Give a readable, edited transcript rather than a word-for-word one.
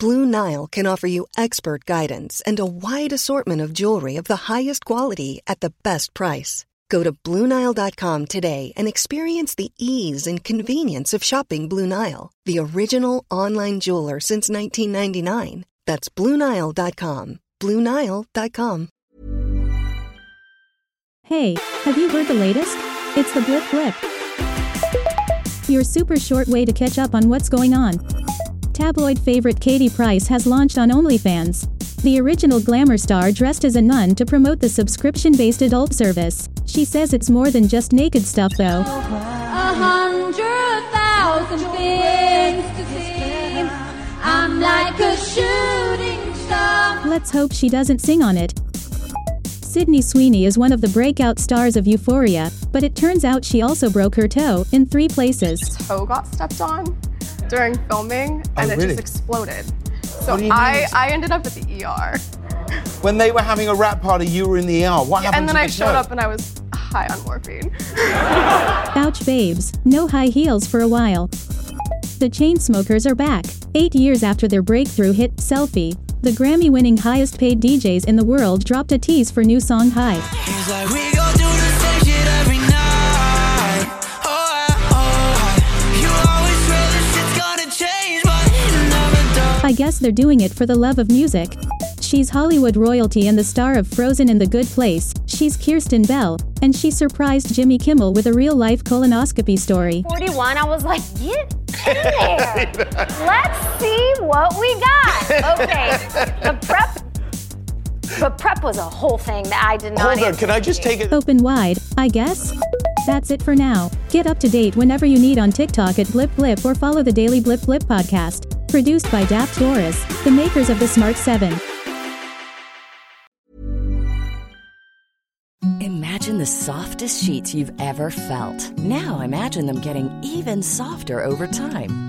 Blue Nile can offer you expert guidance and a wide assortment of jewelry of the highest quality at the best price. Go to BlueNile.com today and experience the ease and convenience of shopping Blue Nile, the original online jeweler since 1999. That's BlueNile.com. BlueNile.com. Hey, have you heard the latest? It's the Blip Blip, your super short way to catch up on what's going on. Tabloid favorite Katie Price has launched on OnlyFans. The original glamour star dressed as a nun to promote the subscription-based adult service. She says it's more than just naked stuff, though. 100,000 things to see. I'm like a shooting star. Let's hope she doesn't sing on it. Sydney Sweeney is one of the breakout stars of Euphoria, but it turns out she also broke her toe in 3 places. The toe got stepped on during filming, and it just exploded. So I ended up at the ER. When they were having a rap party, you were in the ER. What happened? And then I showed up and I was high on morphine. Ouch, babes. No high heels for a while. The Chainsmokers are back. 8 years after their breakthrough hit, Selfie, the Grammy-winning highest-paid DJs in the world dropped a tease for new song, High. I guess they're doing it for the love of music. She's Hollywood royalty and the star of Frozen and The Good Place. She's Kristen Bell, and she surprised Jimmy Kimmel with a real-life colonoscopy story. 41, I was like, get in there. Let's see what we got. Okay, the prep was a whole thing that I did not. Hold on, can I just take it? Open wide, I guess. That's it for now. Get up to date whenever you need on TikTok at Blip Blip or follow the Daily Blip Blip podcast. Produced by Daft Doris, the makers of the Smart 7. Imagine the softest sheets you've ever felt. Now imagine them getting even softer over time.